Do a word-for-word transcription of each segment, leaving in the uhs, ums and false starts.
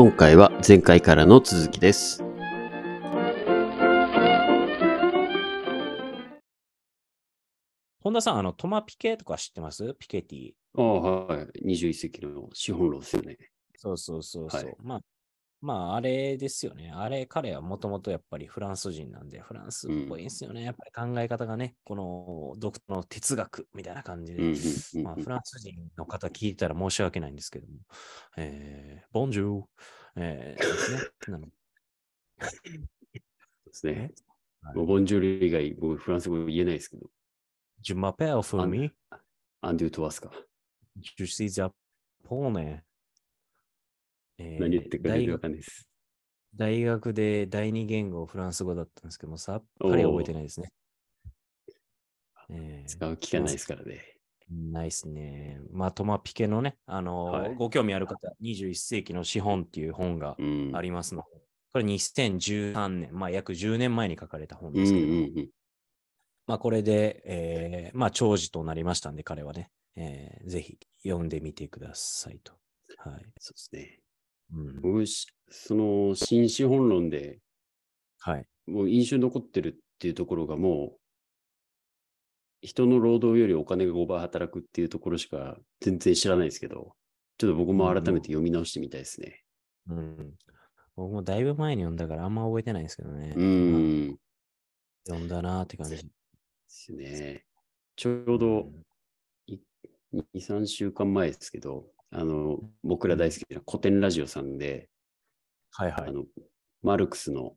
今回は前回からの続きです。本田さん、あのトマ・ピケとか知ってます？ピケティ。ああ、はい。にじゅういっ世紀の資本論ですよね。そうそうそうそう。はい、まあ、まあ、あれですよね。あれ、彼はもともとやっぱりフランス人なんで、フランスっぽいんですよね。うん、やっぱり考え方がね、この独特の哲学みたいな感じで、うんうんうん、まあ、フランス人の方聞いたら申し訳ないんですけども、えー、ボンジュー、えー、ですね。なのですね。ボンジュール以外、僕、フランス語言えないですけど。ジュマペアフォーミー。アンデュートワスカ。ジュシー・ジャポーネ。えー、何言ってくれるのかです。大学で第二言語フランス語だったんですけども、さっぱり覚えてないですね。えー、使う機会ないですからね。ないですね。まあ、トマ・ピケのね、あの、はい、ご興味ある方、にじゅういっ世紀の資本っていう本がありますので、うん、これにせんじゅうさんねん、まあ約じゅうねんまえに書かれた本ですけども、うんうんうん、まあこれで、えー、まあ長寿となりましたんで、彼はね、えー、ぜひ読んでみてくださいと。はい。そうですね。うん、僕、その、新資本論で、はい。もう印象に残ってるっていうところがもう、人の労働よりお金がごばい働くっていうところしか全然知らないですけど、ちょっと僕も改めて読み直してみたいですね。うん。うん、僕もだいぶ前に読んだからあんま覚えてないんですけどね。うん。読んだなーって感じですね。ちょうど、に、さんしゅうかんまえですけど、あの僕ら大好きな古典ラジオさんで、はいはい、あのマルクスの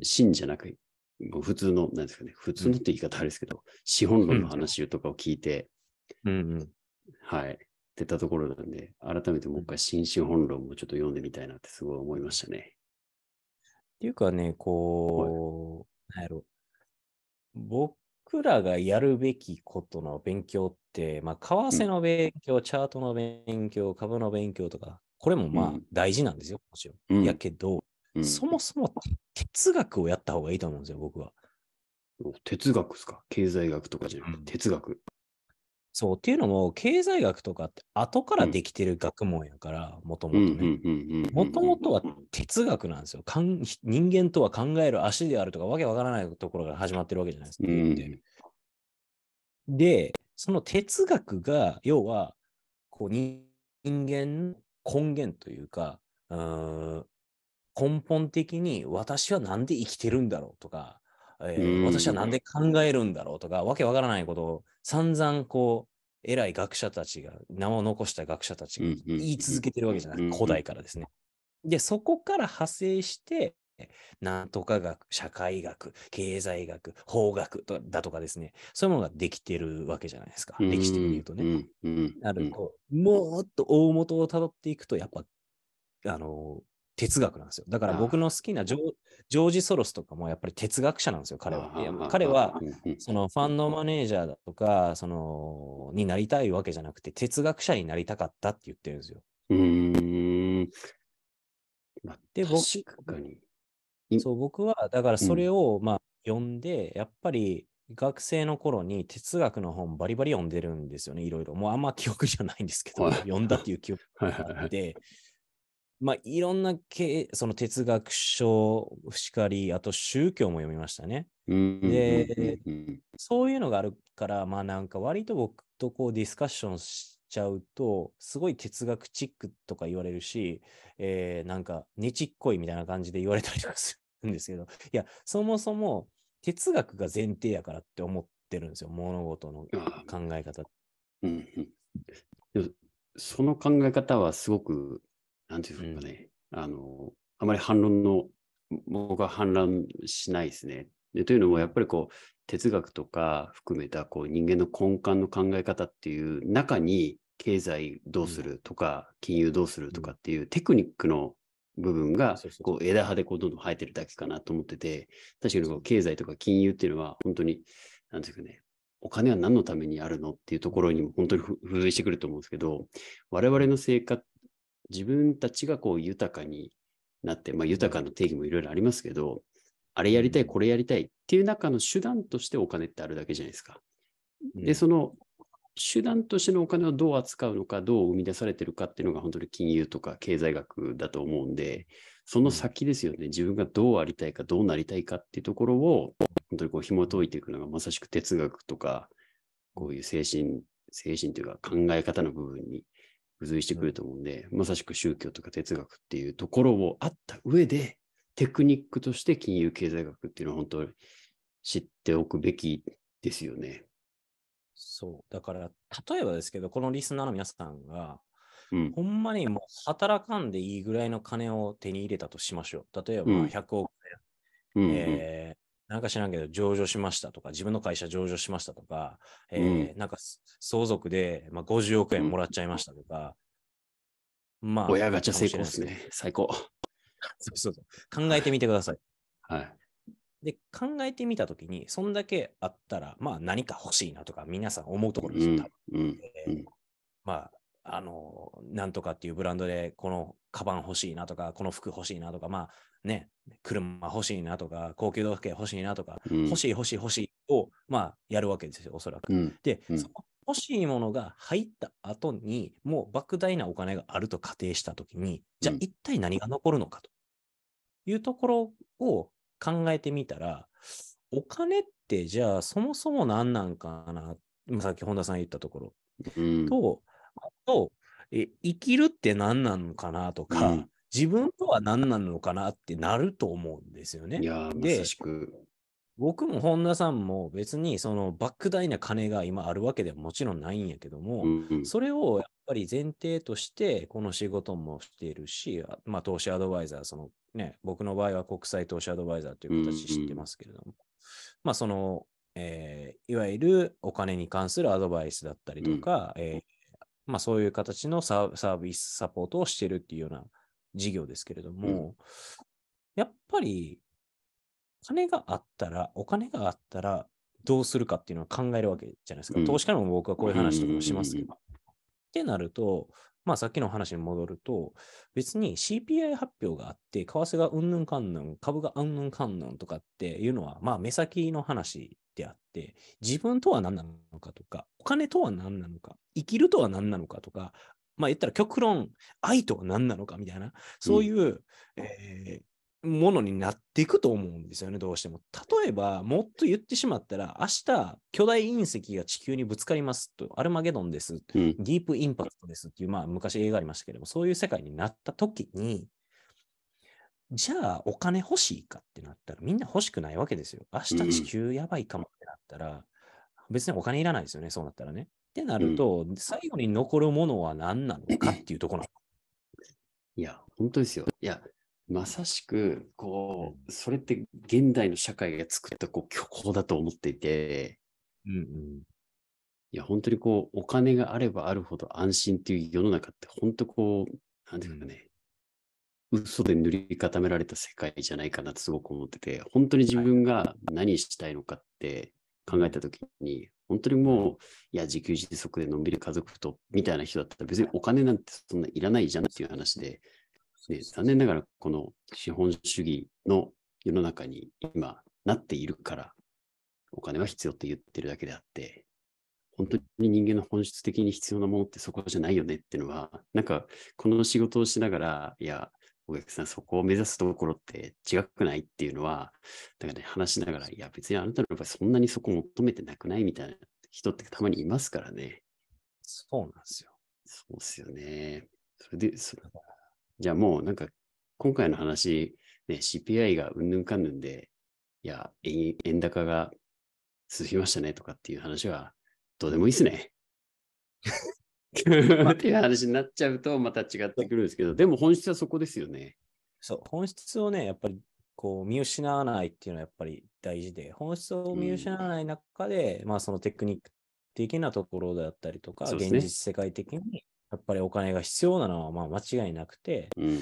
真じゃなく、うん、普通の、なんですかね、普通のって言い方あれですけど、うん、資本論の話とかを聞いて、うんうん、はい、出たところなんで、改めてもう一回、新資本論もちょっと読んでみたいなってすごい思いましたね。っていうかね、こう、なんやろ、僕僕らがやるべきことの勉強って、まあ、為替の勉強、うん、チャートの勉強、株の勉強とか、これもまあ大事なんですよ、もちろん。うん、やけど、うん、そもそも哲学をやった方がいいと思うんですよ、僕は。哲学ですか？経済学とかじゃなくて、うん、哲学。そう、っていうのも、経済学とかって後からできてる学問やから、もともとね。もともとは哲学なんですよ。かん人間とは考える足であるとか、わけわからないところから始まってるわけじゃないですか。うん、で、その哲学が、要はこう人間の根源というか、うーん、根本的に私はなんで生きてるんだろうとか、えー、私はなんで考えるんだろうとか、わけわからないことを散々こう、偉い学者たちが、名を残した学者たちが言い続けてるわけじゃない、うんうん、古代からですね。で、そこから派生して、なんとか学、社会学、経済学、法学とだとかですね、そういうものができてるわけじゃないですか。歴史的に言うとね。なると、もっと大元をたどっていくと、やっぱ、あのー、哲学なんですよ。だから僕の好きなジョージ・ソロスとかもやっぱり哲学者なんですよ、彼は。いや彼はそのファンドマネージャーだとかそのになりたいわけじゃなくて哲学者になりたかったって言ってるんですよ。うーん。で、僕、確かに。そう、僕はだからそれをまあ読んで、うん、やっぱり学生の頃に哲学の本バリバリ読んでるんですよね、いろいろ。もうあんま記憶じゃないんですけど、読んだっていう記憶があって。まあ、いろんな系、その哲学書しかり、あと宗教も読みましたね。で、そういうのがあるから、まあなんか割と僕とこうディスカッションしちゃうと、すごい哲学チックとか言われるし、えー、なんかねちっこいみたいな感じで言われたりとかするんですけど、いや、そもそも哲学が前提やからって思ってるんですよ、物事の考え方。うんうん、その考え方はすごく、なんていうかね、うん、あの、あまり反論の、僕は反論しないですね。で、というのも、やっぱりこう、哲学とか含めたこう人間の根幹の考え方っていう中に、経済どうするとか、うん、金融どうするとかっていうテクニックの部分が、こう、枝葉でこうどんどん生えてるだけかなと思ってて、確かにこう経済とか金融っていうのは、本当に、なんていうかね、お金は何のためにあるのっていうところにも本当に付随してくると思うんですけど、我々の生活、自分たちがこう豊かになって、まあ、豊かな定義もいろいろありますけど、あれやりたい、これやりたいっていう中の手段としてお金ってあるだけじゃないですか。で、その手段としてのお金をどう扱うのか、どう生み出されてるかっていうのが本当に金融とか経済学だと思うんで、その先ですよね。自分がどうありたいか、どうなりたいかっていうところを本当にこう紐解いていくのがまさしく哲学とか、こういう精神、精神というか考え方の部分に付随してくると思うんで、まさしく宗教とか哲学っていうところをあった上で、テクニックとして金融経済学っていうのは本当に知っておくべきですよね。そうだから例えばですけど、このリスナーの皆さんが、うん、ほんまにもう働かんでいいぐらいの金を手に入れたとしましょう。例えばひゃくおく円、うんえー、なんか知らんけど上場しましたとか、自分の会社上場しましたとか、えーうん、なんか相続で、まあ、ごじゅうおく円もらっちゃいましたとか、うん、まあ親ガチャ成功ですね。最高。そうそうそう、考えてみてください。はい。で、考えてみたときに、そんだけあったら、まあ何か欲しいなとか、皆さん思うところですよ、多分。うんえーうん、まあ、あの、なんとかっていうブランドで、このカバン欲しいなとか、この服欲しいなとか、まあね、車欲しいなとか、高級時計欲しいなとか、うん、欲しい欲しい欲しいを、まあやるわけですよ、おそらく。うん、で、うん、その欲しいものが入った後に、もう莫大なお金があると仮定したときに、じゃあ一体何が残るのかというところを、考えてみたら、お金ってじゃあそもそも何なんかな、今さっき本田さん言ったところ、うん、と、あとえ生きるって何なのかなとか、うん、自分とは何なのかなってなると思うんですよね。いやー、まさしく。僕も本田さんも別にその莫大な金が今あるわけではもちろんないんやけども、うんうん、それをやっぱり前提としてこの仕事もしているし、まあ投資アドバイザー、そのね、僕の場合は国際投資アドバイザーという形知ってますけれども、うんうん、まあその、えー、いわゆるお金に関するアドバイスだったりとか、うんえー、まあそういう形のサービスサポートをしてるっていうような事業ですけれども、うん、やっぱり金があったら、お金があったらどうするかっていうのを考えるわけじゃないですか。うん、投資家も僕はこういう話とかもしますけど。うんうんうんうん、ってなると、まあさっきの話に戻ると、別に シーピーアイ 発表があって、為替がうんぬんかんぬん、株がうんぬんかんぬんとかっていうのは、まあ目先の話であって、自分とは何なのかとか、お金とは何なのか、生きるとは何なのかとか、まあ言ったら極論、愛とは何なのかみたいな、そういう、うんえーものになっていくと思うんですよね、どうしても。例えば、もっと言ってしまったら、明日、巨大隕石が地球にぶつかりますと、アルマゲドンです、うん、ディープインパクトですっていう、まあ、昔映画ありましたけれども、そういう世界になった時に、じゃあ、お金欲しいかってなったら、みんな欲しくないわけですよ。明日、地球やばいかもってなったら、別にお金いらないですよね、そうなったらね。ってなると、うん、最後に残るものは何なのかっていうところなの。いや、本当ですよ。いや、まさしくこうそれって現代の社会が作ったこう虚構だと思っていて、うんうん、いや本当にこうお金があればあるほど安心っていう世の中って本当こう何ていうかね、うん、嘘で塗り固められた世界じゃないかなってすごく思ってて、本当に自分が何したいのかって考えた時に本当にもういや自給自足でのんびり家族とみたいな人だったら別にお金なんてそんないらないじゃんっていう話で。ね、残念ながらこの資本主義の世の中に今なっているからお金は必要って言ってるだけであって、本当に人間の本質的に必要なものってそこじゃないよねっていうのは、なんかこの仕事をしながら、いやお客さんそこを目指すところって違くないっていうのはだから、ね、話しながら、いや別にあなたの場合そんなにそこ求めてなくないみたいな人ってたまにいますからね。そうなんですよ。そうですよね。それでそれじゃあもうなんか今回の話、ね、シーピーアイ がうんぬんかんぬんで、いや、円, 円高が続きましたねとかっていう話はどうでもいいですね。っていう話になっちゃうとまた違ってくるんですけど、でも本質はそこですよね。そう、本質をね、やっぱりこう見失わないっていうのはやっぱり大事で、本質を見失わない中で、うん、まあそのテクニック的なところだったりとか、ね、現実世界的に。やっぱりお金が必要なのはまあ間違いなくて、うん、い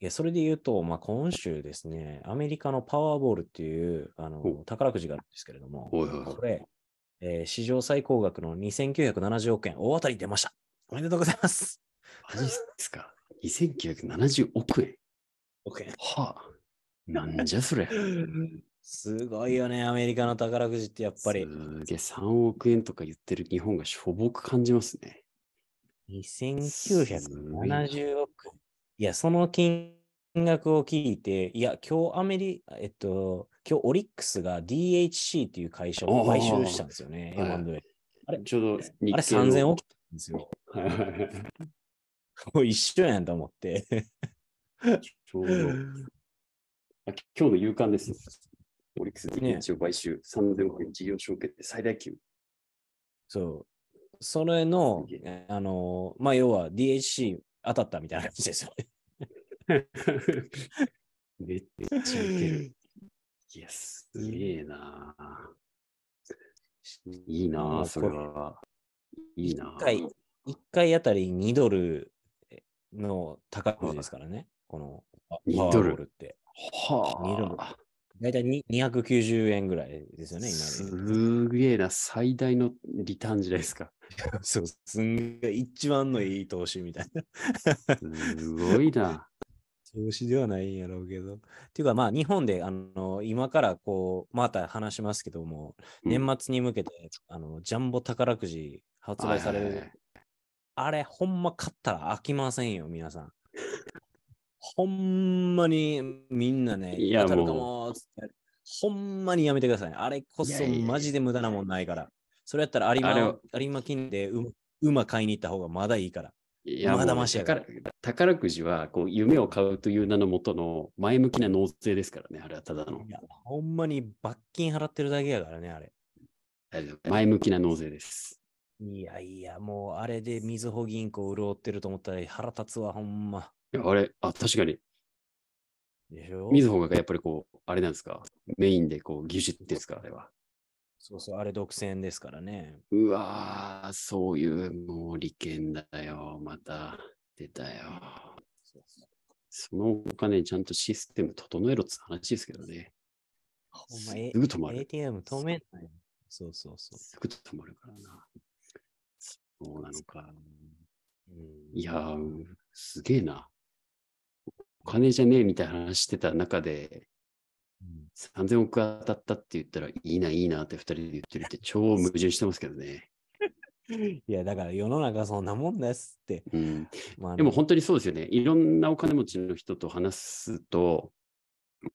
やそれで言うと、まあ、今週ですね、アメリカのパワーボールっていうあの宝くじがあるんですけれども、おいおいおいこれ、えー、史上最高額のにせんきゅうひゃくななじゅうおく円、大当たり出ました。おめでとうございます。マジですか ?にせんきゅうひゃくななじゅうおく円。億円。はあ、なんじゃそれ。すごいよね、アメリカの宝くじってやっぱり。すげえ、さんおくえんとか言ってる日本がしょぼく感じますね。にせんきゅうひゃくななじゅうおく。いや、その金額を聞いて、いや、今日アメリカ、えっと、今日オリックスが ディーエイチシー っていう会社を買収したんですよね、エムアンドエー。あれ、ちょうどあれさんぜんおくなんですよ。もう一緒やんと思って。ちょうど。今日の夕刊です。オリックス ディーエイチシー を買収、ね、さんぜんおくえん事業承継で最大級。そう。それの、あの、まあ、要は ディーエイチシー 当たったみたいな感じですよね。めっちゃウケる。いや、すげえな。いいな、それは。いいな。いっかい、いっかいあたりにドルの高くじですからね。このにドルって。はあ。にドル。だいたいにひゃくきゅうじゅうえんぐらいですよね、今。すげえな、最大のリターンじゃないですか。そう、すんげえ、一番のいい投資みたいな。すごいな。投資ではないんやろうけど。っていうか、まあ、日本で、あの、今からこう、また話しますけども、うん、年末に向けて、あの、ジャンボ宝くじ発売される。はいはいはい、あれ、ほんま買ったら飽きませんよ、皆さん。ほんまにみんなね、当たるかもって、ほんまにやめてください。あれこそマジで無駄なもんないから。いやいや、それやったら有馬、有馬金で馬買いに行った方がまだいいから。いや、まだましやから。宝くじはこう夢を買うという名のもとの前向きな納税ですからね、あれはただの。いや、ほんまに罰金払ってるだけやからね、あれ。前向きな納税です。いやいや、もうあれでみずほ銀行潤ってると思ったら腹立つわ、ほんま。あれ、あ、確かに。みずほがやっぱりこう、あれなんですか、メインでこう、牛耳ってですか、あれは。そうそう、あれ独占ですからね。うわー、そういう、もう利権だよ、また出たよ。そうそう、そのお金ちゃんとシステム整えろって話ですけどね。お前、すぐ止まる。エーティーエム 止めない。そうそうそう。すぐ止まるからな。そうなのか。うん、いやー、すげえな。お金じゃねえみたいな話してた中で、うん、さんぜんおく当たったって言ったらいいないいなってふたりで言ってるって超矛盾してますけどね。いや、だから世の中そんなもんですって、うん、まあ、でも本当にそうですよね。いろんなお金持ちの人と話すと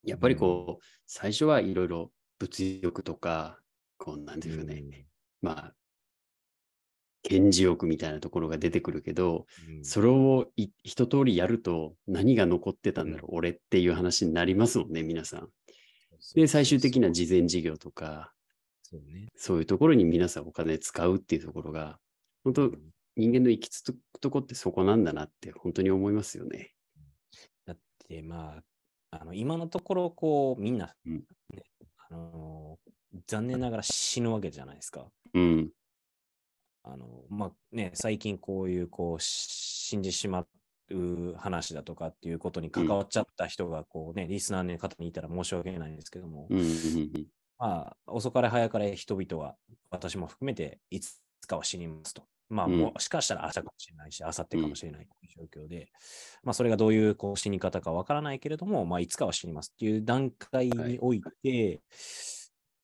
やっぱりこう、うん、最初はいろいろ物欲とかこうなんていうかね、うん、まあ顕示欲みたいなところが出てくるけど、うん、それを一通りやると何が残ってたんだろう、うん、俺っていう話になりますもんね、皆さん。で、最終的な慈善事業とか、そうね、そういうところに皆さんお金使うっていうところが、本当、うん、人間の行き着くとこってそこなんだなって本当に思いますよね。だってまあ、あの今のところこうみんな、うん、あのー、残念ながら死ぬわけじゃないですか。うん、あのまあね、最近こういうこう死んでしまう話だとかっていうことに関わっちゃった人がこう、ね、うん、リスナーの方にいたら申し訳ないんですけども、うんうんうん、まあ、遅かれ早かれ人々は私も含めていつかは死にますと、まあ、もしかしたら明日かもしれないし明後日かもしれないという状況で、うん、まあ、それがどうい う, こう死に方かわからないけれども、まあ、いつかは死にますっていう段階において、はい、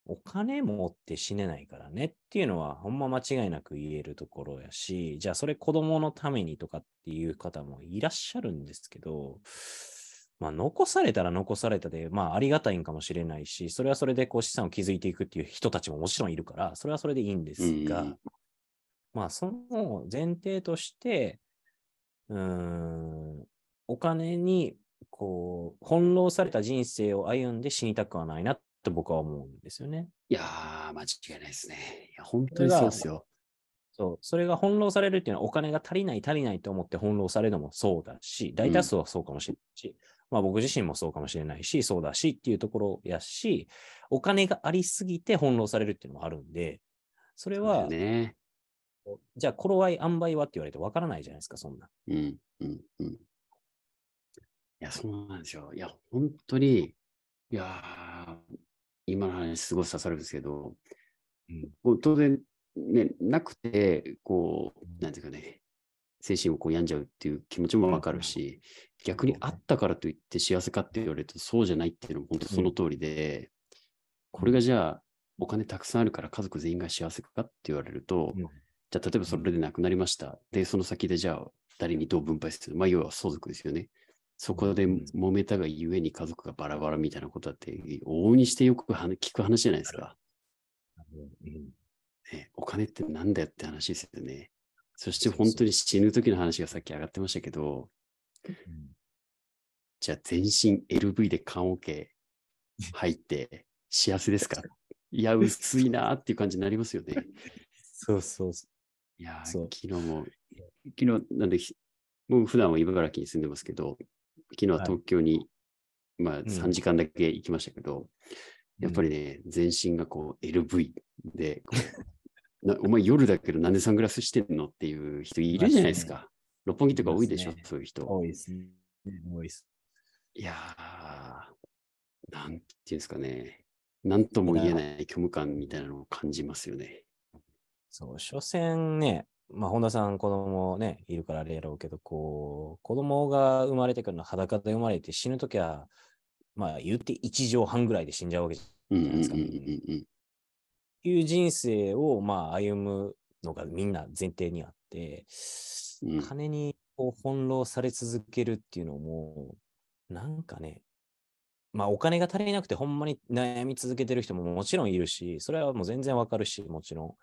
お金持って死ねないからねっていうのはほんま間違いなく言えるところやし、じゃあそれ子供のためにとかっていう方もいらっしゃるんですけど、まあ残されたら残されたで、まあありがたいんかもしれないし、それはそれでこう資産を築いていくっていう人たちももちろんいるから、それはそれでいいんですが、うん、まあその前提として、うーん、お金にこう翻弄された人生を歩んで死にたくはないなと僕は思うんですよね。いやー、間違いないですね。いや、本当にそうですよ。そう、それが翻弄されるっていうのはお金が足りない足りないと思って翻弄されるのもそうだし、大多数はそうかもしれないし、うん、まあ僕自身もそうかもしれないし、そうだしっていうところやし、お金がありすぎて翻弄されるっていうのもあるんで、それは、ね、じゃあ頃合い塩梅はって言われてわからないじゃないですか、そんな。うんうんうん。いや、そうなんですよ。いや、本当に、いやー、今の話すごい刺さるんですけど、うん、当然、ね、なくてこうなんていうかね、精神をこう病んじゃうっていう気持ちもわかるし、うん、逆にあったからといって幸せかって言われるとそうじゃないっていうのも本当その通りで、これがじゃあお金たくさんあるから家族全員が幸せかって言われると、うん、じゃあ例えばそれで亡くなりました。で、その先でじゃあ誰にどう分配する、まあ要は相続ですよね。そこで揉めたがゆえに家族がバラバラみたいなことだって、往々にしてよく聞く話じゃないですか。ね、お金ってなんだよって話ですよね。そして本当に死ぬ時の話がさっき上がってましたけど、うん、じゃあ全身 エルブイ で缶オケ入って幸せですかいや、薄いなーっていう感じになりますよね。そうそうそう。いや、昨日も、昨日なんで、もう普段は茨城に住んでますけど、昨日は東京に、はい、まあさんじかんだけ行きましたけど、うん、やっぱりね、全身がこう エルブイ で、なお前夜だけどなんでサングラスしてんのっていう人いるじゃないですか。すね、六本木とか多いでしょ、そういう人。多いですね。多いです。いやー、なんていうんですかね。なんとも言えない虚無感みたいなのを感じますよね。そう、所詮ね、まあ、本田さん子供ね、いるからあれやろうけど、こう、子供が生まれてくるのは裸で生まれて死ぬときは、まあ言っていちじょうはんぐらいで死んじゃうわけじゃないですか。いう人生をまあ歩むのがみんな前提にあって、うん、金にこう翻弄され続けるっていうのも、なんかね、まあお金が足りなくてほんまに悩み続けてる人ももちろんいるし、それはもう全然わかるし、もちろん。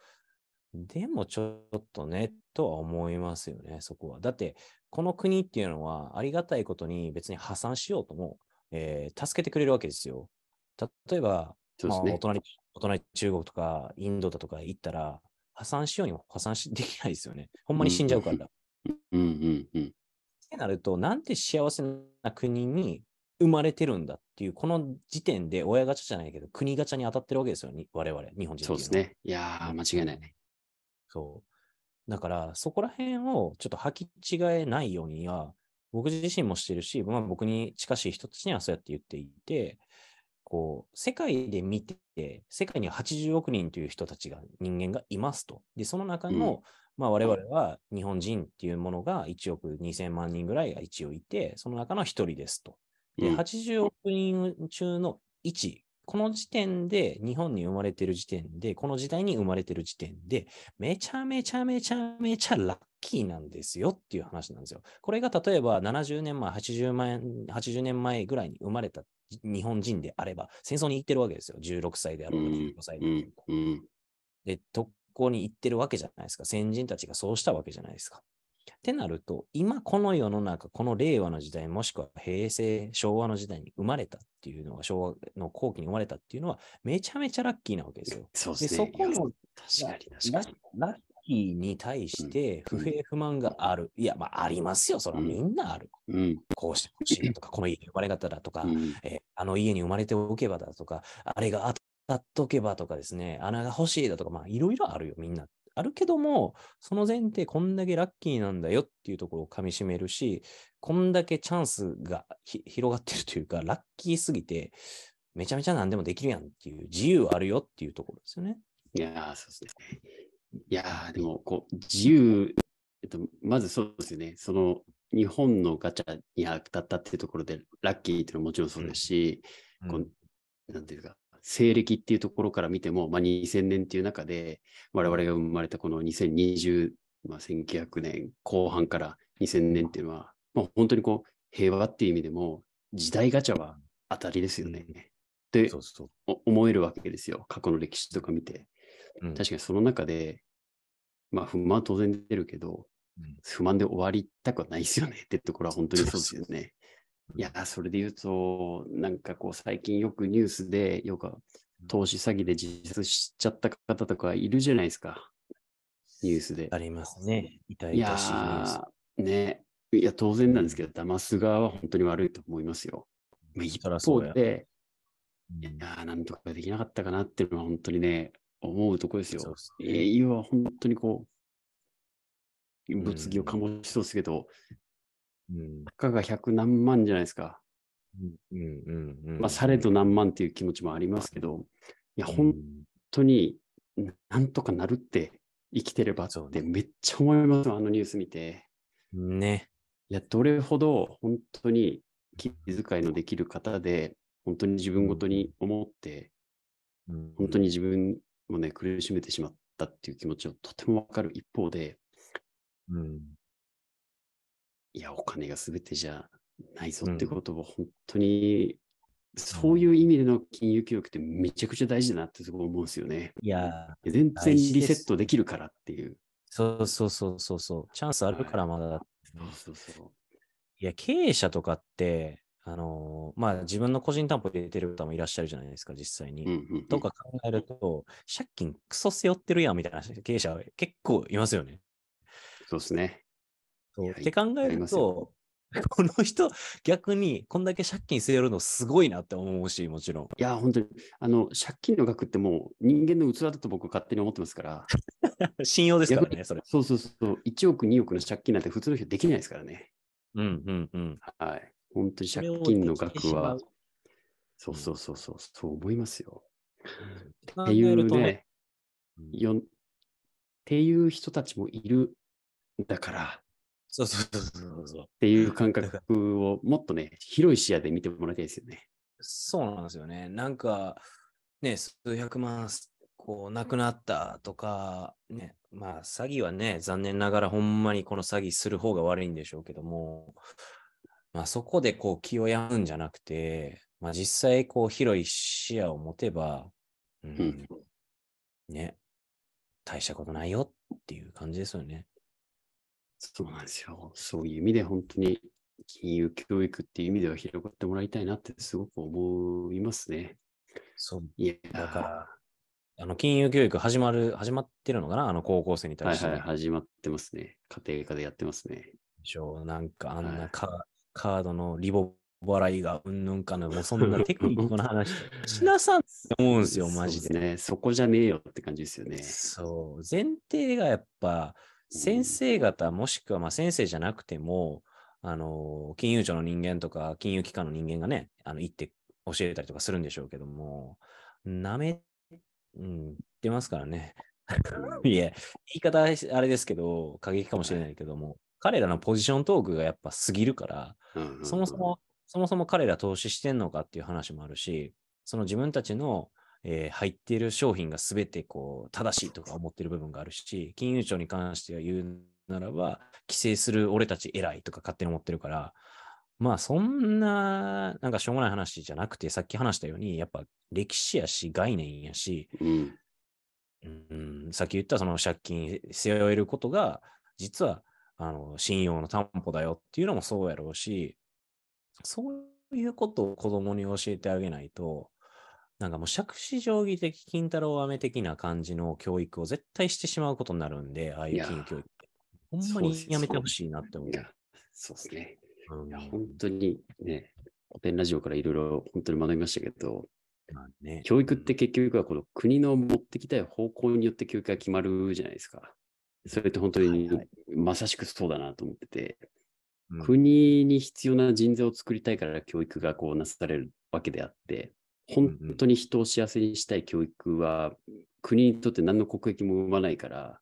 でもちょっとね、とは思いますよね、そこは。だって、この国っていうのはありがたいことに別に破産しようとも、えー、助けてくれるわけですよ。例えば、まあ、お隣、お隣中国とかインドだとか行ったら、破産しようにも破産できないですよね。ほんまに死んじゃうから。うんうんうん。ってなると、なんて幸せな国に生まれてるんだっていう、この時点で親ガチャじゃないけど、国ガチャに当たってるわけですよね、我々、日本人。そうですね。いやー、間違いないね。そう。だから、そこら辺をちょっと履き違えないようには、僕自身もしてるし、まあ、僕に近しい人たちにはそうやって言っていて、こう、世界で見て、世界にははちじゅうおくにんという人たちが、人間がいますと。で、その中の、うんまあ、我々は日本人っていうものがいちおくにせんまんにんぐらいが一応いて、その中のひとりですと。で、はちじゅうおくにん中のいち、この時点で、日本に生まれてる時点で、この時代に生まれてる時点で、めちゃめちゃめちゃめちゃラッキーなんですよっていう話なんですよ。これが例えばななじゅうねんまえ、はちじゅうねんまえぐらいに生まれた日本人であれば、戦争に行ってるわけですよ。じゅうろくさいであろうが、じゅうごさいであろうが、うん。で、特攻に行ってるわけじゃないですか。先人たちがそうしたわけじゃないですか。ってなると、今この世の中、この令和の時代、もしくは平成、昭和の時代に生まれたっていうのが、昭和の後期に生まれたっていうのは、めちゃめちゃラッキーなわけですよ。そうですね。で、そこも確かに確かにラッキーに対して不平不満がある。うん、いや、まあ、ありますよ。それはみんなある。うん、こうしてほしいとか、この家に生まれ方だとか、うんえー、あの家に生まれておけばだとか、あれが当たっとけばとかですね、穴が欲しいだとか、まあ、いろいろあるよ、みんな。あるけども、その前提こんだけラッキーなんだよっていうところをかみしめるし、こんだけチャンスが広がってるというか、ラッキーすぎてめちゃめちゃ何でもできるやんっていう、自由あるよっていうところですよね。いやー、そうですね。いやー、でもこう自由、えっと、まずそうですよね。その日本のガチャに当たったっていうところでラッキーっていうのはもちろんそうですし、うんうん、こうなんていうか西暦っていうところから見ても、まあ、にせんねんっていう中で我々が生まれたこのにせんにじゅう、まあ、せんきゅうひゃくねんこう半からにせんねんっていうのは、まあ、本当にこう平和っていう意味でも時代ガチャは当たりですよね、うん、ってそうそう思えるわけですよ、過去の歴史とか見て、うん、確かにその中で、まあ、不満は当然出るけど、うん、不満で終わりたくはないですよねってところは本当にそうですよね。いや、それで言うと、なんかこう、最近よくニュースで、よく投資詐欺で自殺しちゃった方とかいるじゃないですか、ニュースで。ありますね、痛々しいニュース。いや、ね、いや当然なんですけど、騙す側は本当に悪いと思いますよ。まあ、一方で、いや、なんとかできなかったかなっていうのは、本当にね、思うところですよ。そうですね、えー、要は本当にこう、物議を醸しそうですけど、うんうん、たかがひゃくなんまんじゃないですか。まあ、されど何万っていう気持ちもありますけど、いや、本当になんとかなるって、生きてればってめっちゃ思います、あのニュース見て。ね。いや、どれほど本当に気遣いのできる方で、本当に自分ごとに思って、うん、本当に自分もね苦しめてしまったっていう気持ちをとても分かる一方で、うん、いやお金が全てじゃないぞってことを本当に、うん、そういう意味での金融教育ってめちゃくちゃ大事だなってすごい思うんですよね。いや全然リセットできるからっていう。そうそうそうそうそうチャンスあるからまだ、はい、そうそうそういや経営者とかってあのー、まあ自分の個人担保入れてる方もいらっしゃるじゃないですか実際に、うんうんうん、とか考えると借金クソ背負ってるやんみたいな経営者は結構いますよね。そうですね。そうって考えるとこの人逆にこんだけ借金背負うのすごいなって思うしもちろんいや本当にあの借金の額ってもう人間の器だと僕勝手に思ってますから信用ですからねそれ。そうそうそういちおくにおくの借金なんて普通の人できないですからね。うんうんうんはい本当に借金の額はそうそうそうそうそう思いますよ、うん、っていうね、うん、よっていう人たちもいるんだからそうそうそうそうっていう感覚をもっとね広い視野で見てもらいたいですよね。そうなんですよね。なんかね数百万こうなくなったとかねまあ詐欺はね残念ながらほんまにこの詐欺する方が悪いんでしょうけどもまあ、そこでこう気を病むんじゃなくて、まあ、実際こう広い視野を持てば、うんうん、ね、大したことないよっていう感じですよね。そうなんですよ。そういう意味で本当に金融教育っていう意味では広がってもらいたいなってすごく思いますね。そういやだからあの金融教育始まる始まってるのかなあの高校生に対して、ね。はいはい始まってますね。家庭科でやってますね。なんかあんなか。はいカードのリボ払いがうんぬんかのもうそんなテクニックの話しなさんって思うんですよマジで。 そうですね、そこじゃねえよって感じですよね。そう前提がやっぱ先生方もしくはまあ先生じゃなくても、うん、あの金融庁の人間とか金融機関の人間がねあの行って教えたりとかするんでしょうけどもなめ、うん、ってますからねいや言い方あれですけど過激かもしれないけども、はい彼らのポジショントークがやっぱ過ぎるから、うんうんうん、そもそも、そもそも彼ら投資してんのかっていう話もあるし、その自分たちの、えー、入っている商品が全てこう正しいとか思ってる部分があるし、金融庁に関しては言うならば、規制する俺たち偉いとか勝手に思ってるから、まあそんな、なんかしょうもない話じゃなくて、さっき話したように、やっぱ歴史やし、概念やし、うんうん、さっき言ったその借金背負えることが、実は、あの信用の担保だよっていうのもそうやろうし、そういうことを子供に教えてあげないと、なんかもう杓子定規的金太郎飴的な感じの教育を絶対してしまうことになるんで、ああいう金融教育ってほんまにやめてほしいなって思う。そうですね。うん、いや本当にね、古典ラジオからいろいろ本当に学びましたけど、まあね、教育って結局はこの国の持ってきたい方向によって教育が決まるじゃないですか。それって本当にまさしくそうだなと思ってて、はいはい、国に必要な人材を作りたいから教育がこうなされるわけであって、本当に人を幸せにしたい教育は国にとって何の国益も生まないから、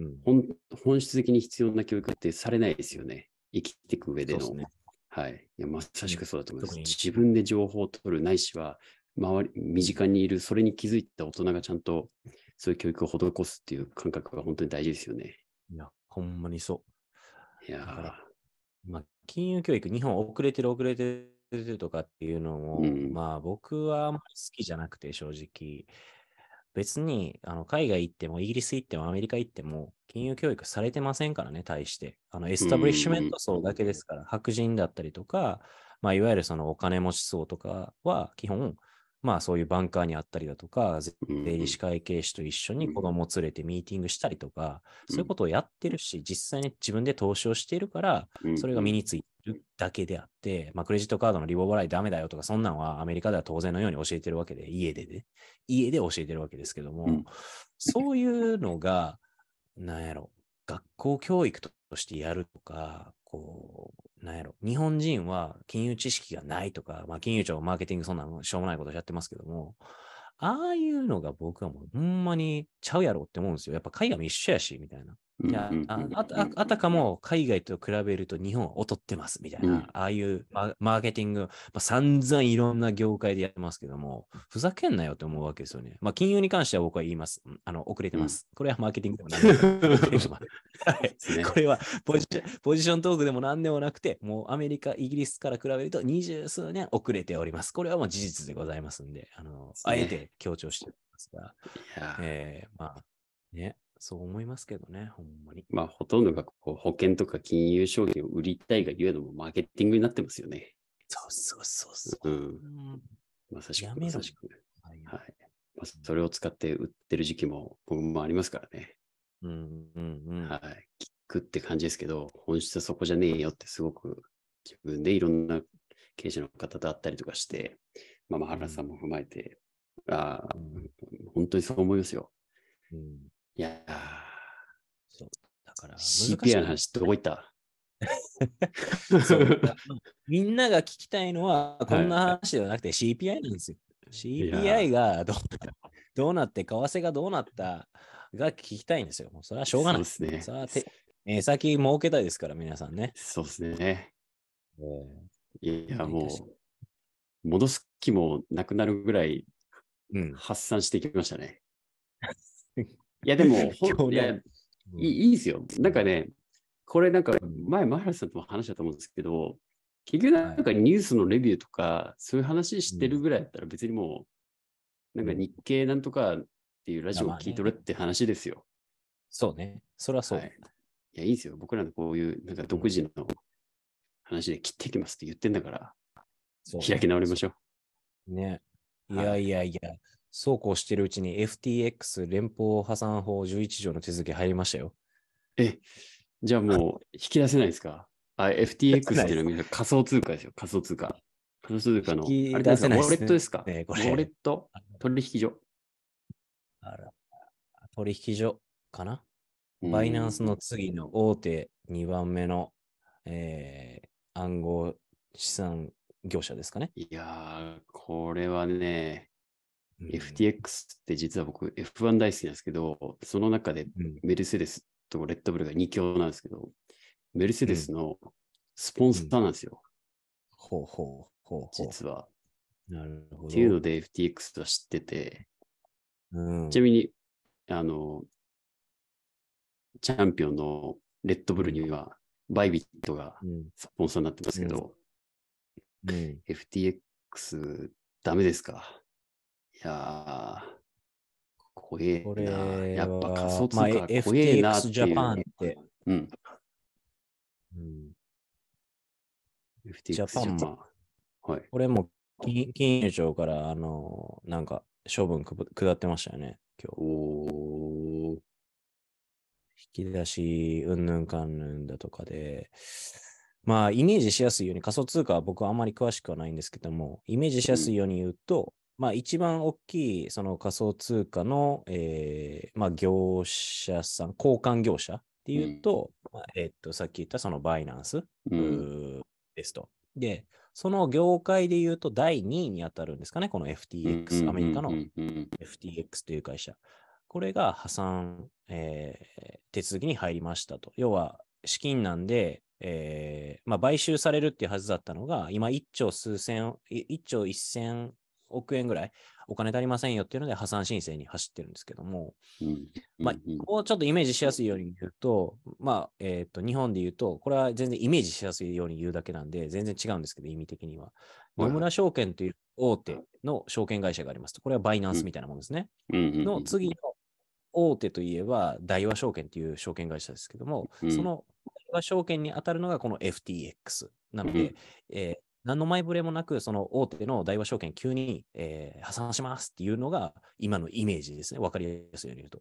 うんうん、本, 本質的に必要な教育ってされないですよね。生きていく上での。そうですね。はい。いや、まさしくそうだと思います。自分で情報を取るないしは、周り身近にいるそれに気づいた大人がちゃんとそういう教育を施すっていう感覚が本当に大事ですよね。いやほんまにそう。いやー、まあ、金融教育日本遅れてる遅れてるとかっていうのも、うん、まあ僕はあんまり好きじゃなくて正直別にあの海外行ってもイギリス行ってもアメリカ行っても金融教育されてませんからね対してあのエスタブリッシュメント層だけですから、うん、白人だったりとか、まあ、いわゆるそのお金持ち層とかは基本まあそういうバンカーにあったりだとか、税理士会計士と一緒に子供を連れてミーティングしたりとか、そういうことをやってるし、実際に自分で投資をしているから、それが身についてるだけであって、まあクレジットカードのリボ払いダメだよとか、そんなんはアメリカでは当然のように教えてるわけで、家でね、家で教えてるわけですけども、そういうのが、なんやろ、学校教育としてやるとか、こう、なんやろ日本人は金融知識がないとか、まあ、金融庁マーケティングそんなしょうもないことやってますけどもああいうのが僕はもうほんまにちゃうやろって思うんですよ。やっぱ海外も一緒やしみたいな、いや、うんうんうんうん、あ, あ, あたかも海外と比べると日本は劣ってますみたいな、うん、ああいうマーケティング、まあ、散々いろんな業界でやってますけども、ふざけんなよと思うわけですよね。まあ、金融に関しては僕は言います。あの遅れてます、うん。これはマーケティングでも何でもなくて、はいね、これはポ ジ, ポジショントークでも何でもなくて、もうアメリカ、イギリスから比べると二十数年遅れております。これはもう事実でございますんで、あの、ね、あえて強調しておりますが、えー、まあね。そう思いますけどね、ほんまに。まあ、ほとんどがこう保険とか金融商品を売りたいがゆえのもマーケティングになってますよね。そうそうそうそう。うん。まさしく、まさしく。はい。はい、まあ、それを使って売ってる時期も僕もありますからね。うんうんうん。はい。聞くって感じですけど、本質はそこじゃねえよってすごく自分でいろんな経営者の方と会ったりとかして、まあ、まあ原さんも踏まえて、うん、ああ、本当にそう思いますよ。うん、いやー、そうだから シーピーアイ の話どこ行ったそうみんなが聞きたいのはこんな話ではなくて シーピーアイ なんですよ。シーピーアイ がどうどうなって為替がどうなったが聞きたいんですよ。もうそれはしょうがないですね。さて、えー、先儲けたいですから皆さんね。そうですね。いや、もう戻す気もなくなるぐらい発散してきましたね。うんいやでもほん、いや、うん、いいですよ。なんかね、これなんか前マハラさんとも話したと思うんですけど、結局なんかニュースのレビューとかそういう話してるぐらいだったら別にもう、うん、なんか日経なんとかっていうラジオを聞いとるって話ですよ。まあね、そうね。それはそう、はい。いや、いいですよ。僕らのこういうなんか独自の話で切ってきますって言ってんだから、うん、開き直りましょう。ね。いやいやいや。はい、そうこうしてるうちに エフティーエックス 連邦破産法じゅういち条の手続き入りましたよ。え、じゃあもう引き出せないですか？あ、エフティーエックス っていうのは仮想通貨ですよ。仮想通貨。仮想通貨の。引き出せないですね。ウォレットですか？ウォレット取引所。あら、取引所かな？バイナンスの次の大手にばんめの、えー、暗号資産業者ですかね。いやー、これはね、うん、エフティーエックス って実は僕 エフワン 大好きなんですけど、その中でメルセデスとレッドブルがに強なんですけど、メルセデスのスポンサーなんですよ。ほうほうほう。実は。なるほど。っていうので エフティーエックス は知ってて、うん、ちなみに、あの、チャンピオンのレッドブルにはバイビットがスポンサーになってますけど、うんうんうん、エフティーエックス ダメですか？いやー、怖えな。やっぱ仮想通貨怖えなっていう。エフティーエックス ジャパンって。うん。うん、エフティーエックス ジャパンも、はい、これも金融庁から、あの、なんか処分下ってましたよね、今日。おー。引き出し、うんぬんかんぬんだとかで。まあ、イメージしやすいように、仮想通貨は僕はあんまり詳しくはないんですけども、イメージしやすいように言うと、うん、まあ、一番大きいその仮想通貨の、えーまあ、業者さん、交換業者っていうと、うん、まあ、えー、っとさっき言ったそのバイナンス、うん、ですと。で、その業界でいうとだいにいに当たるんですかね、この エフティーエックス、うん、アメリカの エフティーエックス という会社。これが破産、えー、手続きに入りましたと。要は資金なんで、えーまあ、買収されるっていうはずだったのが、今いっちょう数千、いっちょうせん億円ぐらいお金足りませんよっていうので破産申請に走ってるんですけども、うん、まあ、こうちょっとイメージしやすいように言うと、まあ、えっと、日本で言うと、これは全然イメージしやすいように言うだけなんで、全然違うんですけど、意味的には。野村証券という大手の証券会社がありますと、これはバイナンスみたいなものですね。うん、の次の大手といえば、大和証券という証券会社ですけども、その大和証券に当たるのがこの エフティーエックス なので、うん、えー何の前触れもなく、その大手の大和証券急に、えー、破産しますっていうのが今のイメージですね。わかりやすいように言うと。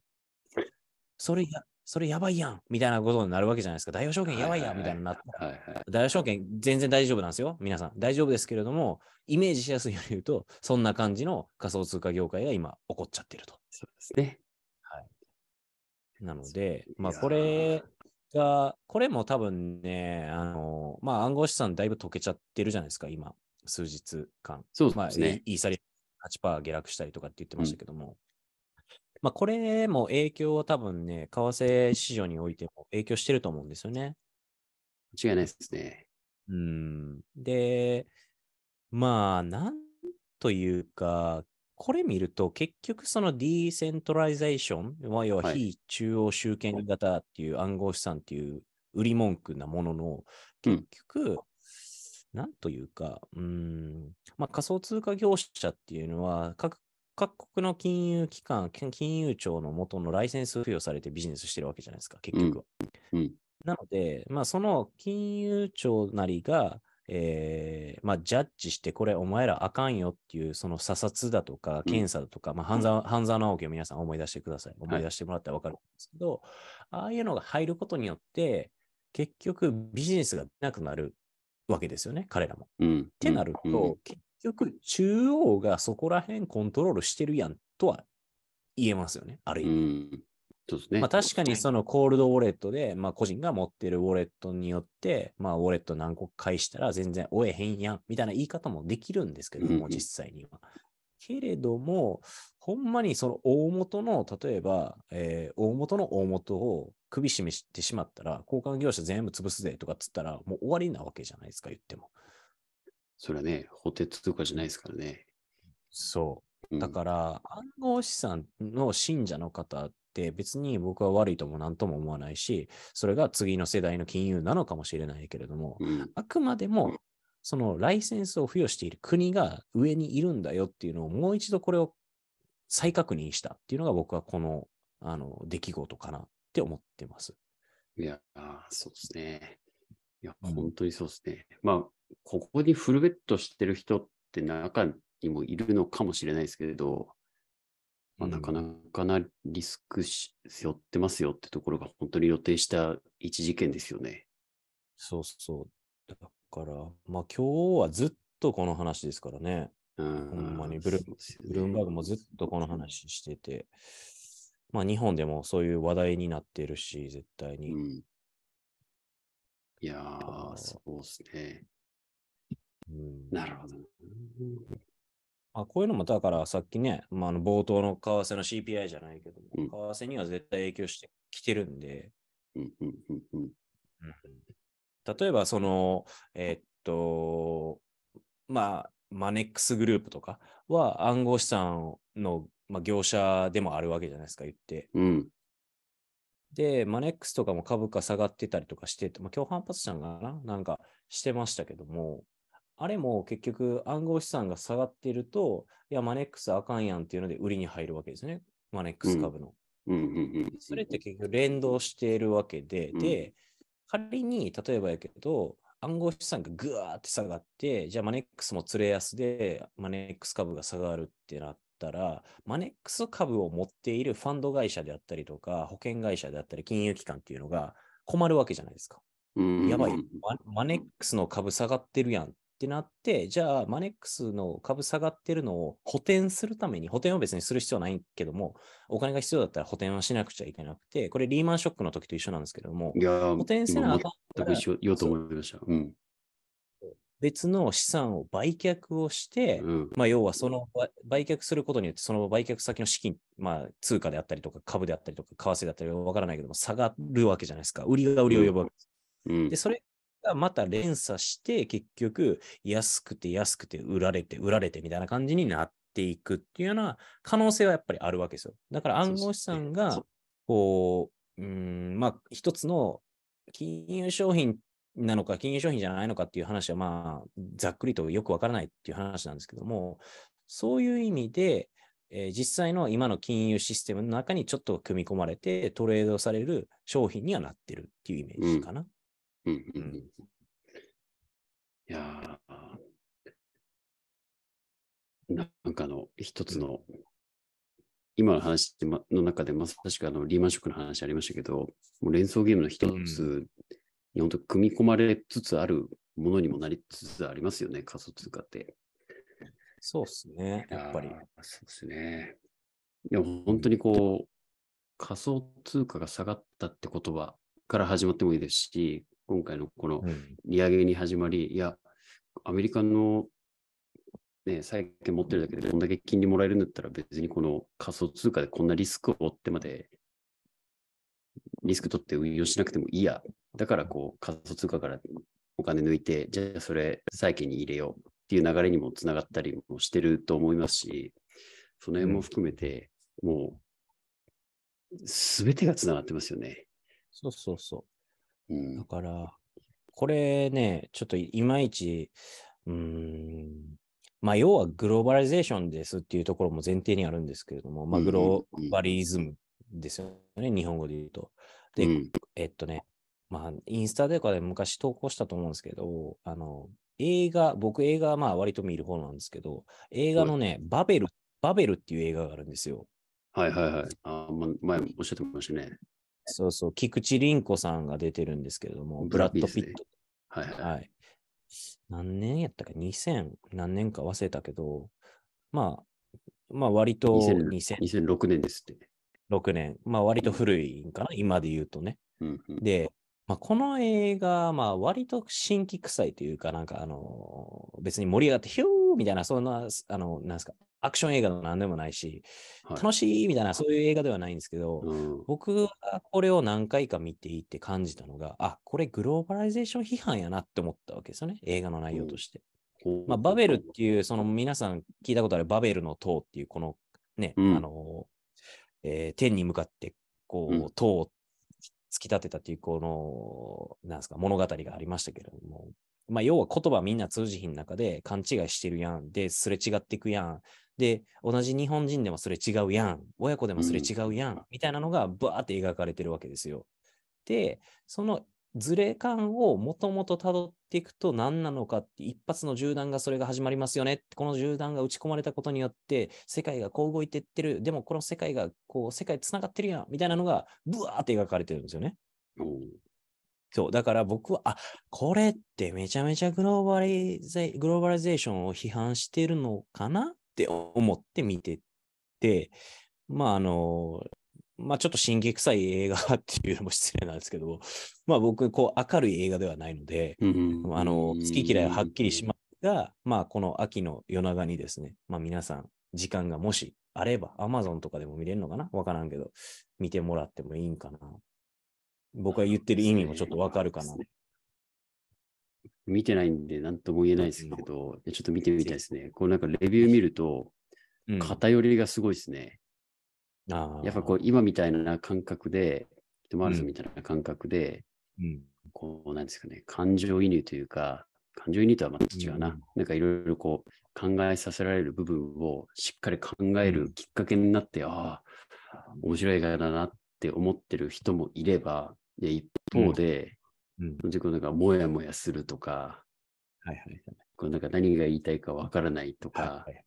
それや、それやばいやんみたいなことになるわけじゃないですか。大和証券やばいやんみたいになって。はいはいはいはい、大和証券全然大丈夫なんですよ。皆さん大丈夫ですけれども、イメージしやすいように言うと、そんな感じの仮想通貨業界が今起こっちゃってると。そうですね。はい。なので、まあこれ、がこれも多分ね、あのまあ、暗号資産だいぶ溶けちゃってるじゃないですか、今、数日間。そうですね。まあ、イーサリアム はちパーセント 下落したりとかって言ってましたけども、うん、まあ、これも影響は多分ね、為替市場においても影響してると思うんですよね。間違いないですね。うん。で、まあ、なんというか、これ見ると結局そのディーセントライゼーションは要は非中央集権型っていう暗号資産っていう売り文句なものの結局なんというか、うーん、まあ、仮想通貨業者っていうのは 各, 各国の金融機関金融庁の元のライセンス付与されてビジネスしてるわけじゃないですか結局は、うんうん、なので、まあ、その金融庁なりがえーまあ、ジャッジしてこれお前らあかんよっていうその査察だとか検査だとか、うんまあ、半沢、半沢直樹を皆さん思い出してください、思い出してもらったら分かるんですけど、はい、ああいうのが入ることによって結局ビジネスがなくなるわけですよね彼らも、うん、ってなると、うん、結局中央がそこら辺コントロールしてるやんとは言えますよねある意味、うんそうですねまあ、確かにそのコールドウォレットで、まあ、個人が持ってるウォレットによって、まあ、ウォレット何個返したら全然追えへんやんみたいな言い方もできるんですけども、うん、実際にはけれどもほんまにその大元の例えば、えー、大元の大元を首絞めしてしまったら交換業者全部潰すぜとかっつったらもう終わりなわけじゃないですか言ってもそれはね補填とかじゃないですからねそうだから、うん、暗号資産の信者の方で別に僕は悪いとも何とも思わないしそれが次の世代の金融なのかもしれないけれども、うん、あくまでもそのライセンスを付与している国が上にいるんだよっていうのをもう一度これを再確認したっていうのが僕はこの、あの出来事かなって思ってますいやそうですねいや本当にそうですね、うん、まあここにフルベットしてる人って中にもいるのかもしれないですけれどまあ、なかなかなリスクし背負ってますよってところが本当に露呈した一事件ですよね。そうそう。だから、まあ今日はずっとこの話ですからね。うんほんまにブル、そうですよね。ブルームバーグもずっとこの話してて、まあ日本でもそういう話題になってるし、絶対に。うん、いやー、そうですね。うん、なるほど。あこういうのもだからさっきね、まあ、あの冒頭の為替の シーピーアイ じゃないけども、うん、為替には絶対影響してきてるんで、うんうんうんうん、例えばそのえー、っとまあマネックスグループとかは暗号資産の、まあ、業者でもあるわけじゃないですか言って、うん、でマネックスとかも株価下がってたりとかしてて、まあ、今日反発したのかななんかしてましたけどもあれも結局暗号資産が下がっているといやマネックスあかんやんっていうので売りに入るわけですねマネックス株の、うんうんうんうん、それって結局連動しているわけで、うん、で仮に例えばやけど暗号資産がぐわーって下がってじゃあマネックスも連れ安でマネックス株が下がるってなったらマネックス株を持っているファンド会社であったりとか保険会社であったり金融機関っていうのが困るわけじゃないですか、うん、やばい マ, マネックスの株下がってるやんってなってじゃあマネックスの株下がってるのを補填するために補填は別にする必要はないけどもお金が必要だったら補填はしなくちゃいけなくてこれリーマンショックの時と一緒なんですけどもいや補填せなあかん全く一緒よと思いました、うん、別の資産を売却をして、うんまあ、要はその売却することによってその売却先の資金、まあ、通貨であったりとか株であったりとか為替だったりわからないけども下がるわけじゃないですか売りが売りを呼ぶわけです、うん、でそれまた連鎖して結局安くて安くて売られて売られてみたいな感じになっていくっていうような可能性はやっぱりあるわけですよだから暗号資産がこう、うーん、まあ一つの金融商品なのか金融商品じゃないのかっていう話はまあざっくりとよくわからないっていう話なんですけどもそういう意味で、えー、実際の今の金融システムの中にちょっと組み込まれてトレードされる商品にはなってるっていうイメージかな、うんうんうん、いやなんかの一つの、うん、今の話の中でまさしくあのリーマンショックの話ありましたけどもう連想ゲームの一つ、うん、本当組み込まれつつあるものにもなりつつありますよね仮想通貨ってそうですねやっぱりそうですねでも本当にこう仮想通貨が下がったって言葉から始まってもいいですし今回のこの利上げに始まり、うん、いや、アメリカのね、債券持ってるだけでこんだけ金利もらえるんだったら、別にこの仮想通貨でこんなリスクを負ってまで、リスク取って運用しなくてもいいや。だからこう仮想通貨からお金抜いて、じゃあそれ債券に入れようっていう流れにもつながったりもしてると思いますし、その辺も含めて、もう全てがつながってますよね。そうそうそう。うん、だから、これね、ちょっといまいち、うーん、まあ、要はグローバリゼーションですっていうところも前提にあるんですけれども、まあ、グローバリズムですよね、うんうん、日本語で言うと。で、うん、えっとね、まあ、インスタとかで昔投稿したと思うんですけど、あの、映画、僕映画はまあ割と見る方なんですけど、映画のね、バベル、バベルっていう映画があるんですよ。はいはいはい。あ、前もおっしゃってましたね。そうそう、菊池凛子さんが出てるんですけれども、ブラッド・ピット。はいはい。はい、何年やったか、にせん何年か忘れたけど、まあ、まあ割とにせん にせんろくねんですって。ろくねん。まあ割と古いんかな、今で言うとね。うんうん、で、まあ、この映画、まあ割と新規臭いというか、なんかあの、別に盛り上がって、ヒューみたいな、そんな、あの、なんですか、アクション映画の何でもないし、はい、楽しいみたいな、そういう映画ではないんですけど、うん、僕はこれを何回か見ていって感じたのが、あ、これグローバリゼーション批判やなって思ったわけですよね、映画の内容として。うん、まあ、バベルっていう、その皆さん聞いたことあるバベルの塔っていう、このね、うん、あの、えー、天に向かって、こう、うん、塔を突き立てたっていう、この、なんですか、物語がありましたけれども、まあ、要は言葉みんな通じひん中で勘違いしてるやん、で、すれ違っていくやん、で、同じ日本人でもすれ違うやん、親子でもすれ違うやん、うん、みたいなのがバーって描かれてるわけですよ。で、そのずれ感をもともと辿っていくと何なのかって、一発の銃弾がそれが始まりますよね。この銃弾が撃ち込まれたことによって、世界がこう動いていってる、でもこの世界がこう、世界つながってるやん、みたいなのがブワーって描かれてるんですよね。うんそう、だから僕は、あ、これってめちゃめちゃグローバリゼ、グローバリゼーションを批判してるのかなって思って見てて、まああの、まあちょっと神経臭い映画っていうのも失礼なんですけど、まあ僕、こう明るい映画ではないので、うんうん、あの、好き嫌いははっきりしますが、まあこの秋の夜長にですね、まあ皆さん、時間がもしあれば、Amazon とかでも見れるのかな？わからんけど、見てもらってもいいんかな。僕が言ってる意味もちょっとわかるかな。見てないんで何とも言えないですけど、ちょっと見てみたいですね。こうなんかレビュー見ると、偏りがすごいですね。うん、あやっぱこう今みたいな感覚で、トマールズみたいな感覚で、うん、こうなんですかね、感情移入というか、感情移入とはまた違うな。うん、なんかいろいろこう考えさせられる部分をしっかり考えるきっかけになって、うん、ああ、面白い映画だなって思ってる人もいれば、で一方で、うんうん、自分がもやもやするとか、はいはいはい、こうなんか何が言いたいかわからないとか、はいはい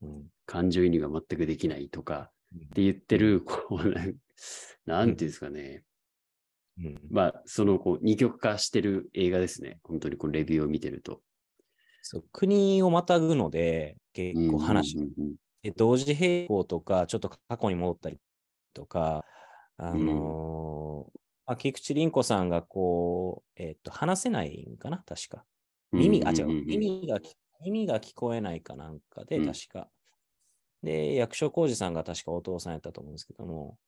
うん、感情移入が全くできないとか、うん、って言ってる、こう、なんていうんですかね、うんうん、まあ、そのこう二極化してる映画ですね、本当にこうレビューを見てると。そう、国をまたぐので、結構話、うんうんうん、で同時並行とか、ちょっと過去に戻ったりとか、あのーうんまあ、菊池凛子さんがこう、えー、っと話せないんかな確か耳が、うんうんうん、あ違う耳が耳が聞こえないかなんかで確か、うん、で役所広司さんが確かお父さんやったと思うんですけども、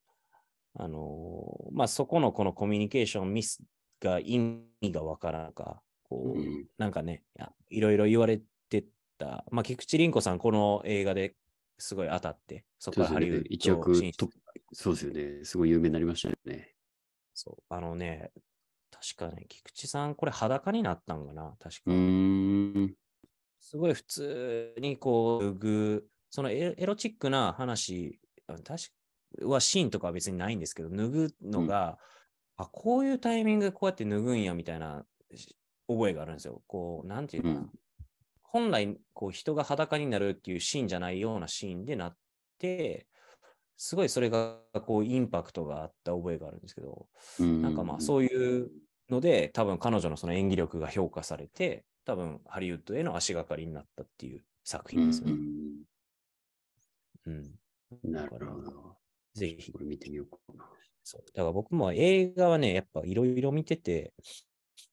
あのー、まあそこのこのコミュニケーションミスが意味がわからんかこう、うん、なんかねいろいろ言われてた、まあ菊池凛子さんこの映画ですごい当たってそこからハリウッド進出。そうですよね。すごい有名になりましたよね。そう。あのね、確かね、菊池さん、これ裸になったんかな、確か。うーんすごい普通にこう、脱ぐ、そのエロチックな話、確かはシーンとかは別にないんですけど、脱ぐのが、うん、あ、こういうタイミングでこうやって脱ぐんやみたいな覚えがあるんですよ。こう、なんていうかな。うん、本来、こう、人が裸になるっていうシーンじゃないようなシーンでなって、すごいそれがこうインパクトがあった覚えがあるんですけど、なんかまあそういうので多分彼女のその演技力が評価されて、多分ハリウッドへの足がかりになったっていう作品ですね。うん。うん、なるほど。ぜひこれ見てみようかな。そう。だから僕も映画はね、やっぱいろいろ見てて、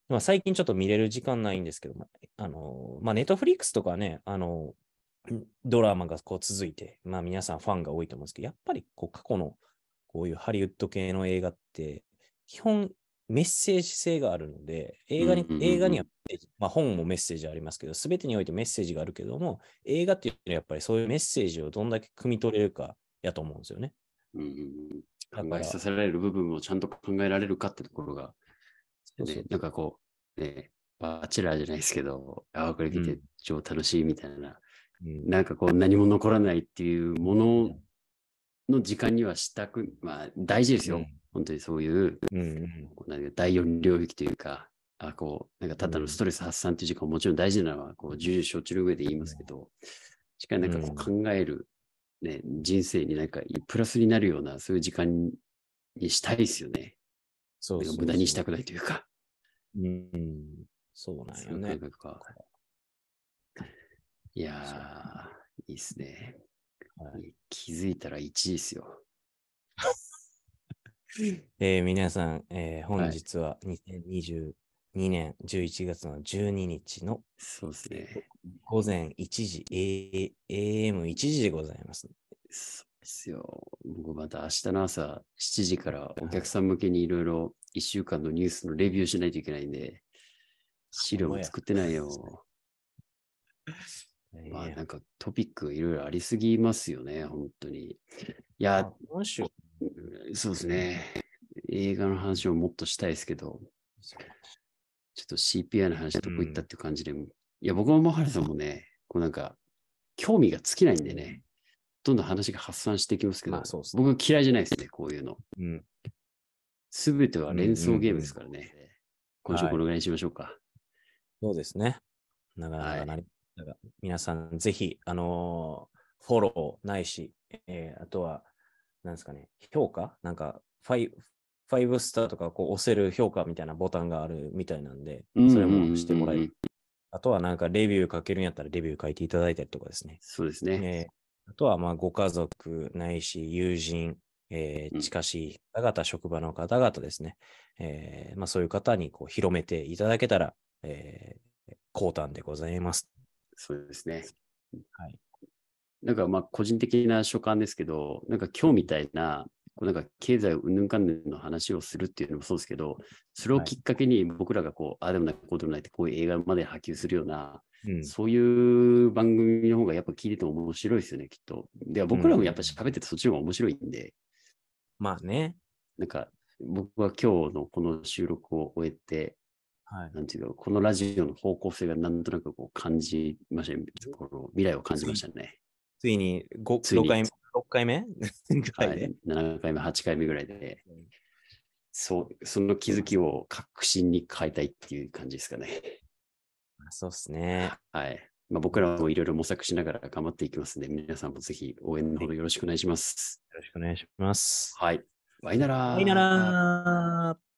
まあ、最近ちょっと見れる時間ないんですけども、あの、まあ、ネットフリックスとかね、あの、ドラマがこう続いて、まあ、皆さんファンが多いと思うんですけど、やっぱりこう過去のこういうハリウッド系の映画って、基本メッセージ性があるので、映画に、うんうんうん、映画には、まあ、本もメッセージありますけど、すべてにおいてメッセージがあるけども、映画っていうのはやっぱりそういうメッセージをどんだけ汲み取れるかやと思うんですよね。うん、考えさせられる部分をちゃんと考えられるかってところが、そうそうそう、ね、なんかこう、ね、バーチャラーじゃないですけど、あ、これ見て超楽しいみたいな、うん、なんかこう何も残らないっていうものの時間にはしたく、まあ大事ですよ、うん、本当にそういう、うんうん、第四領域というか、あ、こうなんかただのストレス発散という時間ももちろん大事なのはこう重々承知の上で言いますけど、しっかりなんかこう考える、ね、人生になんかプラスになるようなそういう時間にしたいですよね。そうそうそう、無駄にしたくないというか。うん、そうなんよね。いやー、いいですね、はい。気づいたらいちいですよ。えー、皆さん、えー、本日はにせんにじゅうにねんじゅういちがつのじゅうににちの、そうですね、午前いちじ、エーエムいち 時でございます。そうですよ。僕また明日の朝しちじからお客さん向けにいろいろいっしゅうかんのニュースのレビューしないといけないんで、資料も作ってないよ。まあなんかトピックいろいろありすぎますよね、本当に。いや、そうですね。映画の話をもっとしたいですけど、ちょっと シーピーアイ の話どこ行ったっていう感じで、うん、いや僕もマハラさんもね、こうなんか興味が尽きないんでね、どんどん話が発散していきますけど、まあそうですね、僕嫌いじゃないですね、こういうの。す、う、べ、ん、ては連想ゲームですからね。うんうん、今週このぐらいにしましょうか。はい、そうですね。なかなかなり。はい、皆さんぜひ、あのー、フォローないし、えー、あとはなんですかね、評価なんかファイファイブスターとかこう押せる評価みたいなボタンがあるみたいなんで、それもしてもらえる、うんうんうん、あとはなんかレビュー書けるんやったらレビュー書いていただいたりとかですね。そうですね、えー、あとはまあご家族ないし友人、えー、近しい方々、うん、職場の方々ですね、えーまあ、そういう方にこう広めていただけたら、えー、好感でございます。そうですね、はい、なんかまあ個人的な所感ですけど、なんか今日みたい な, こうなんか経済云々関連の話をするっていうのもそうですけど、それをきっかけに僕らがこう、はい、ああでもないこうでもないってこういう映画まで波及するような、うん、そういう番組の方がやっぱ聞いてても面白いですよね、きっと。では僕らもやっぱ喋っててそっちの方が面白いんで、うん、まあね、なんか僕は今日のこの収録を終えて、はい、なんていうかこのラジオの方向性がなんとなくこう感じましたね。この未来を感じましたね。ついにごかいめ、ろっかいめ、はい、ななかいめ、はちかいめぐらいで、うん、そう、その気づきを確信に変えたいっていう感じですかね。そうですね。はい。まあ、僕らもいろいろ模索しながら頑張っていきますので、皆さんもぜひ応援のほどよろしくお願いします。よろしくお願いします。はい。バイナラー。バイナラー。